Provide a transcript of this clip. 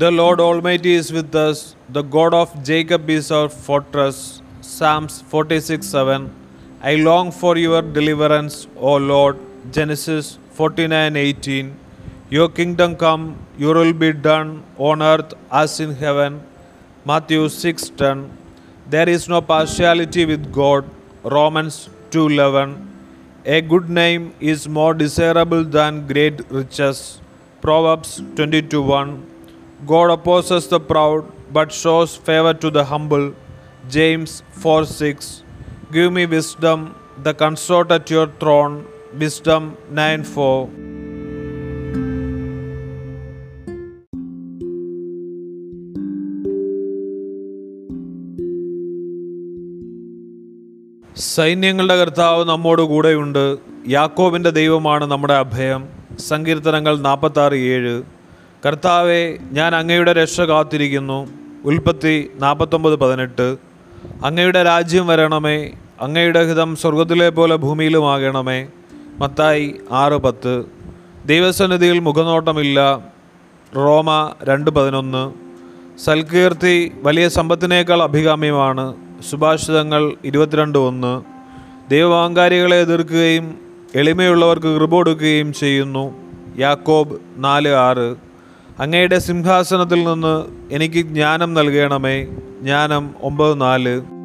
The Lord Almighty is with us. The God of Jacob is our fortress. Psalms 46:7. I long for your deliverance, O Lord. Genesis 49:18. Your kingdom come, your will be done on earth as in heaven. Matthew 6:10. There is no partiality with God. Romans 2:11. A good name is more desirable than great riches. Proverbs 22:1. God opposes the proud, but shows favor to the humble. James 4:6. Give me wisdom, the consort at your throne. Wisdom 9:4. സൈന്യങ്ങളുടെ കർത്താവ് നമ്മോട് കൂടെയുണ്ട്. യാക്കോബിൻ്റെ ദൈവമാണ് നമ്മുടെ അഭയം. സങ്കീർത്തനങ്ങൾ 46:7. കർത്താവെ, ഞാൻ അങ്ങയുടെ രക്ഷ കാത്തിരിക്കുന്നു. ഉൽപ്പത്തി 49:18. അങ്ങയുടെ രാജ്യം വരണമേ, അങ്ങയുടെ ഹിതം സ്വർഗത്തിലെ പോലെ ഭൂമിയിലുമാകണമേ. മത്തായി 6:10. ദൈവസന്നിധിയിൽ മുഖനോട്ടമില്ല. റോമ 2:11. സൽകീർത്തി വലിയ സമ്പത്തിനേക്കാൾ അഭികാമ്യമാണ്. സുഭാഷിതങ്ങൾ 22:1. ദൈവമാങ്കാരികളെ എതിർക്കുകയും എളിമയുള്ളവർക്ക് കൃപ കൊടുക്കുകയും ചെയ്യുന്നു. യാക്കോബ് 4:6. അങ്ങയുടെ സിംഹാസനത്തിൽ നിന്ന് എനിക്ക് ജ്ഞാനം നൽകണമേ. ജ്ഞാനം 9:4.